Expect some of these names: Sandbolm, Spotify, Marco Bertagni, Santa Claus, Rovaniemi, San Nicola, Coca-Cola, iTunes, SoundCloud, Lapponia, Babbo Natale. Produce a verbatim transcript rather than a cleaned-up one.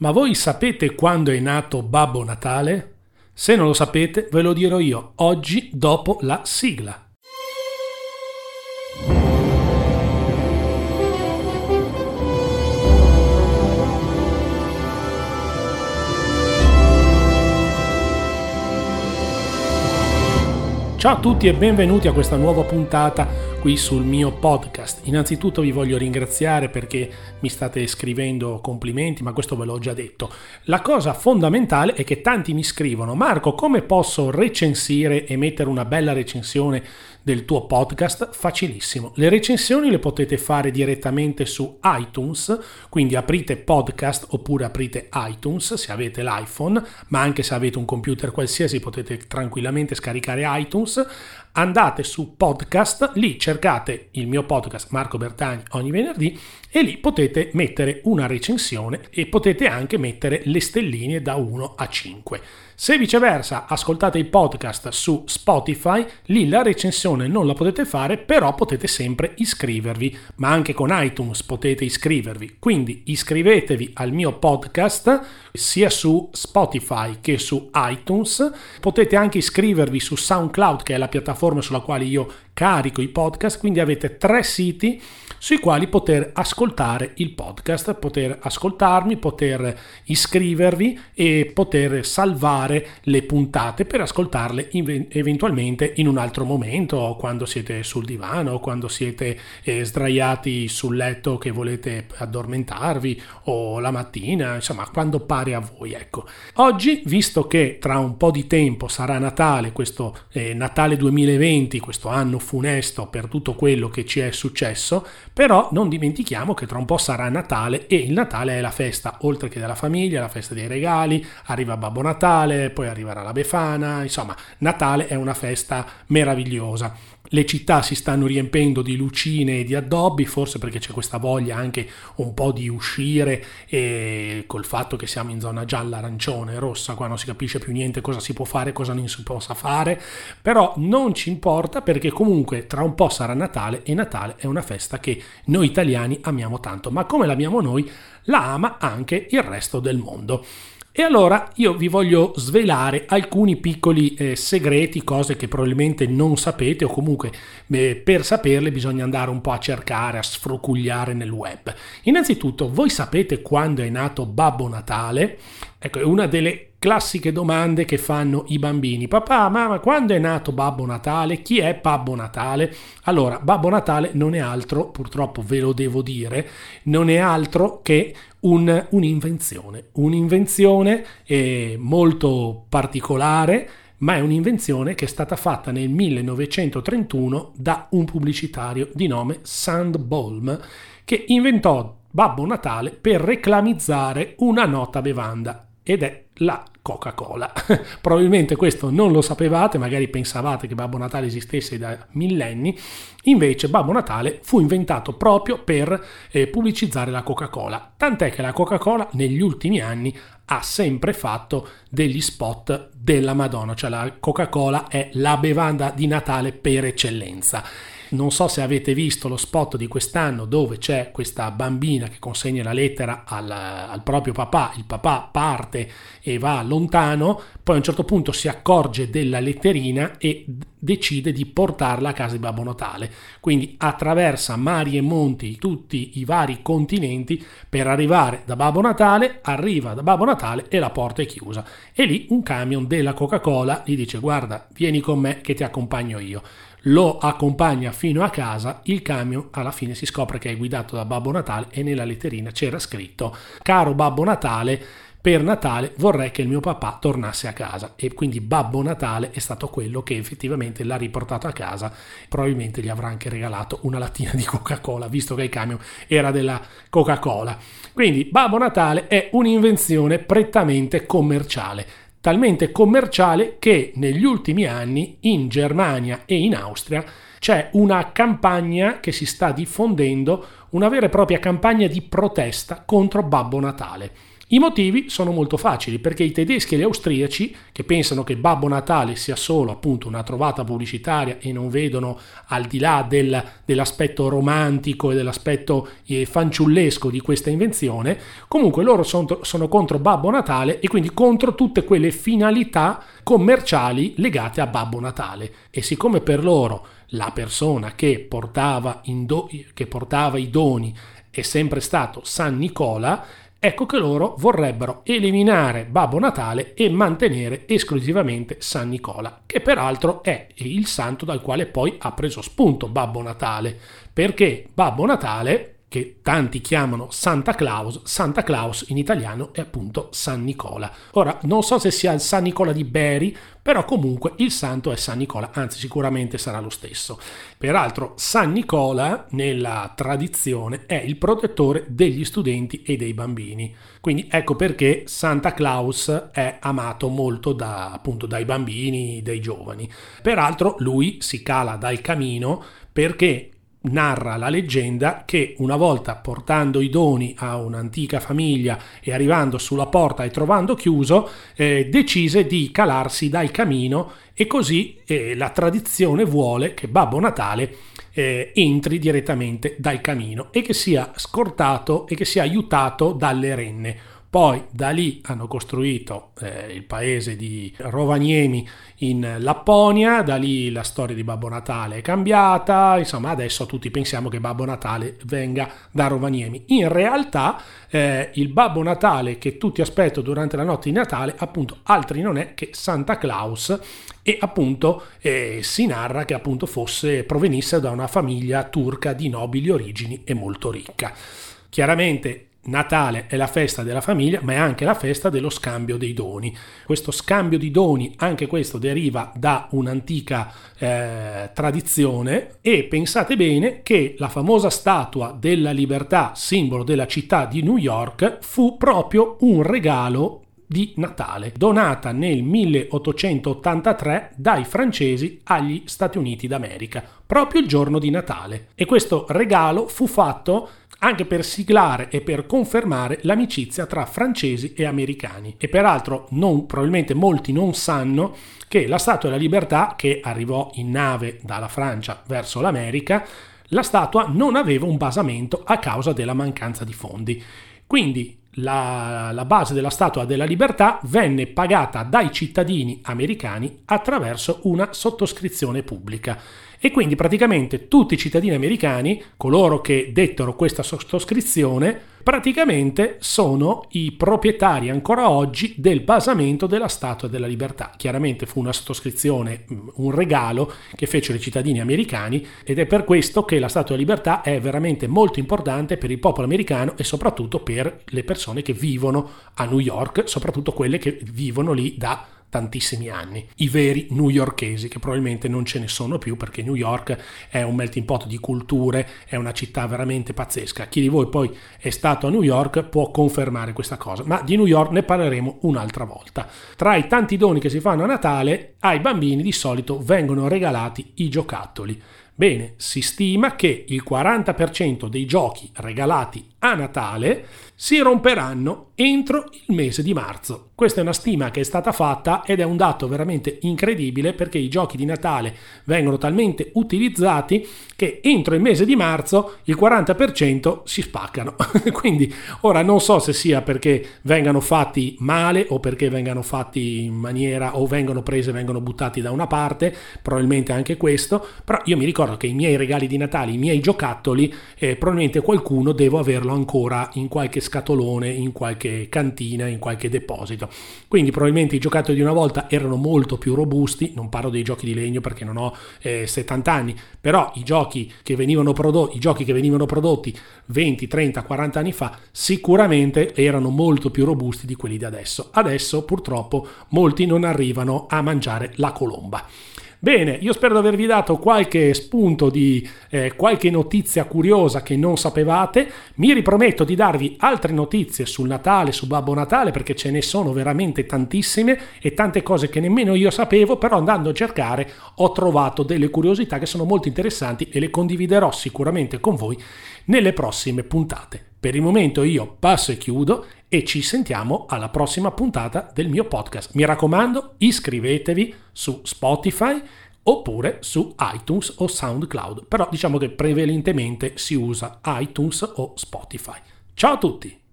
Ma voi sapete quando è nato Babbo Natale? Se non lo sapete, ve lo dirò io oggi dopo la sigla. Ciao a tutti e benvenuti a questa nuova puntata qui sul mio podcast. Innanzitutto vi voglio ringraziare perché mi state scrivendo complimenti, ma questo ve l'ho già detto. La cosa fondamentale è che tanti mi scrivono: Marco, come posso recensire e mettere una bella recensione del tuo podcast? Facilissimo. Le recensioni le potete fare direttamente su iTunes, quindi aprite podcast oppure aprite iTunes se avete l'iPhone, ma anche se avete un computer qualsiasi potete tranquillamente scaricare iTunes. Andate su podcast, lì cercate il mio podcast Marco Bertagni ogni venerdì e lì potete mettere una recensione e potete anche mettere le stelline da uno a cinque. Se viceversa ascoltate i podcast su Spotify, lì la recensione non la potete fare, però potete sempre iscrivervi, ma anche con iTunes potete iscrivervi. Quindi iscrivetevi al mio podcast sia su Spotify che su iTunes. Potete anche iscrivervi su SoundCloud, che è la piattaforma sulla quale io carico i podcast, quindi avete tre siti sui quali poter ascoltare il podcast, poter ascoltarmi, poter iscrivervi e poter salvare le puntate per ascoltarle eventualmente in un altro momento, o quando siete sul divano, o quando siete eh, sdraiati sul letto che volete addormentarvi, o la mattina, insomma quando pare a voi. Ecco, oggi, visto che tra un po' di tempo sarà Natale, questo eh, Natale duemilaventi, questo anno funesto per tutto quello che ci è successo, però non dimentichiamo che tra un po' sarà Natale, e il Natale è la festa, oltre che della famiglia, la festa dei regali, arriva Babbo Natale, poi arriverà la Befana, insomma Natale è una festa meravigliosa. Le città si stanno riempendo di lucine e di addobbi, forse perché c'è questa voglia anche un po' di uscire, e col fatto che siamo in zona gialla, arancione, rossa, qua non si capisce più niente cosa si può fare, cosa non si possa fare, però non ci importa perché comunque tra un po' sarà Natale, e Natale è una festa che noi italiani amiamo tanto, ma come l'amiamo noi, la ama anche il resto del mondo. E allora io vi voglio svelare alcuni piccoli eh, segreti, cose che probabilmente non sapete, o comunque eh, per saperle bisogna andare un po' a cercare, a sfrucugliare nel web. Innanzitutto, voi sapete quando è nato Babbo Natale? Ecco, è una delle classiche domande che fanno i bambini: papà, mamma, quando è nato Babbo Natale? Chi è Babbo Natale? Allora, Babbo Natale non è altro, purtroppo ve lo devo dire, non è altro che un, un'invenzione, un'invenzione eh, molto particolare, ma è un'invenzione che è stata fatta nel millenovecentotrentuno da un pubblicitario di nome Sandbolm, che inventò Babbo Natale per reclamizzare una nota bevanda, ed è la Coca-Cola. Probabilmente questo non lo sapevate, magari pensavate che Babbo Natale esistesse da millenni, invece Babbo Natale fu inventato proprio per eh, pubblicizzare la Coca-Cola, tant'è che la Coca-Cola negli ultimi anni ha sempre fatto degli spot della Madonna, cioè la Coca-Cola è la bevanda di Natale per eccellenza. Non so se avete visto lo spot di quest'anno dove c'è questa bambina che consegna la lettera al, al proprio papà, il papà parte e va lontano, poi a un certo punto si accorge della letterina e decide di portarla a casa di Babbo Natale, quindi attraversa mari e monti, tutti i vari continenti per arrivare da Babbo Natale, arriva da Babbo Natale e la porta è chiusa, e lì un camion della Coca-Cola gli dice: guarda, vieni con me che ti accompagno io. Lo accompagna fino a casa, il camion alla fine si scopre che è guidato da Babbo Natale, e nella letterina c'era scritto: caro Babbo Natale, per Natale vorrei che il mio papà tornasse a casa. E quindi Babbo Natale è stato quello che effettivamente l'ha riportato a casa, probabilmente gli avrà anche regalato una lattina di Coca-Cola, visto che il camion era della Coca-Cola. Quindi Babbo Natale è un'invenzione prettamente commerciale, talmente commerciale che negli ultimi anni in Germania e in Austria c'è una campagna che si sta diffondendo, una vera e propria campagna di protesta contro Babbo Natale. I motivi sono molto facili, perché i tedeschi e gli austriaci, che pensano che Babbo Natale sia solo appunto una trovata pubblicitaria e non vedono al di là del, dell'aspetto romantico e dell'aspetto eh, fanciullesco di questa invenzione, comunque loro sono, sono contro Babbo Natale e quindi contro tutte quelle finalità commerciali legate a Babbo Natale. E siccome per loro la persona che portava, in do, che portava i doni è sempre stato San Nicola, ecco che loro vorrebbero eliminare Babbo Natale e mantenere esclusivamente San Nicola, che peraltro è il santo dal quale poi ha preso spunto Babbo Natale, perché Babbo Natale, che tanti chiamano Santa Claus, Santa Claus in italiano è appunto San Nicola. Ora, non so se sia il San Nicola di Bari, però comunque il santo è San Nicola, anzi sicuramente sarà lo stesso. Peraltro San Nicola nella tradizione è il protettore degli studenti e dei bambini, quindi ecco perché Santa Claus è amato molto da, appunto, dai bambini, dai giovani. Peraltro lui si cala dal camino perché narra la leggenda che una volta, portando i doni a un'antica famiglia e arrivando sulla porta e trovando chiuso, eh, decise di calarsi dal camino e così eh, la tradizione vuole che Babbo Natale eh, entri direttamente dal camino e che sia scortato e che sia aiutato dalle renne. Poi da lì hanno costruito eh, il paese di Rovaniemi in Lapponia, da lì la storia di Babbo Natale è cambiata, insomma adesso tutti pensiamo che Babbo Natale venga da Rovaniemi. In realtà eh, il Babbo Natale che tutti aspettano durante la notte di Natale appunto altri non è che Santa Claus, e appunto eh, si narra che appunto fosse provenisse da una famiglia turca di nobili origini e molto ricca. Chiaramente Natale è la festa della famiglia, ma è anche la festa dello scambio dei doni. Questo scambio di doni, anche questo deriva da un'antica eh, tradizione, e pensate bene che la famosa Statua della Libertà, simbolo della città di New York, fu proprio un regalo di Natale, donata nel milleottocentottantatré dai francesi agli Stati Uniti d'America, proprio il giorno di Natale. E questo regalo fu fatto anche per siglare e per confermare l'amicizia tra francesi e americani. E peraltro non, probabilmente molti non sanno che la Statua della Libertà, che arrivò in nave dalla Francia verso l'America, la statua non aveva un basamento a causa della mancanza di fondi. Quindi La, la base della Statua della Libertà venne pagata dai cittadini americani attraverso una sottoscrizione pubblica, e quindi praticamente tutti i cittadini americani, coloro che dettero questa sottoscrizione, praticamente sono i proprietari ancora oggi del basamento della Statua della Libertà. Chiaramente fu una sottoscrizione, un regalo che fecero i cittadini americani, ed è per questo che la Statua della Libertà è veramente molto importante per il popolo americano e soprattutto per le persone che vivono a New York, soprattutto quelle che vivono lì da tantissimi anni, i veri newyorkesi, che probabilmente non ce ne sono più, perché New York è un melting pot di culture, è una città veramente pazzesca. Chi di voi poi è stato a New York può confermare questa cosa, ma di New York ne parleremo un'altra volta. Tra i tanti doni che si fanno a Natale, ai bambini di solito vengono regalati i giocattoli. Bene, si stima che il quaranta per cento dei giochi regalati a Natale si romperanno entro il mese di marzo. Questa è una stima che è stata fatta ed è un dato veramente incredibile, perché i giochi di Natale vengono talmente utilizzati che entro il mese di marzo il quaranta per cento si spaccano. Quindi ora non so se sia perché vengano fatti male o perché vengano fatti in maniera o vengono prese, vengono buttati da una parte, probabilmente anche questo, però io mi ricordo che i miei regali di Natale, i miei giocattoli, eh, probabilmente qualcuno devo averlo ancora in qualche scatolone, in qualche cantina, in qualche deposito. Quindi probabilmente i giocattoli di una volta erano molto più robusti, non parlo dei giochi di legno perché non ho eh, settanta anni, però i giochi che venivano prodotti, i giochi che venivano prodotti venti, trenta, quaranta anni fa sicuramente erano molto più robusti di quelli di adesso. Adesso purtroppo molti non arrivano a mangiare la colomba. Bene, io spero di avervi dato qualche spunto di eh, qualche notizia curiosa che non sapevate. Mi riprometto di darvi altre notizie sul Natale, su Babbo Natale, perché ce ne sono veramente tantissime e tante cose che nemmeno io sapevo, però andando a cercare ho trovato delle curiosità che sono molto interessanti e le condividerò sicuramente con voi nelle prossime puntate. Per il momento io passo e chiudo e ci sentiamo alla prossima puntata del mio podcast. Mi raccomando, iscrivetevi su Spotify oppure su iTunes o SoundCloud, però diciamo che prevalentemente si usa iTunes o Spotify. Ciao a tutti!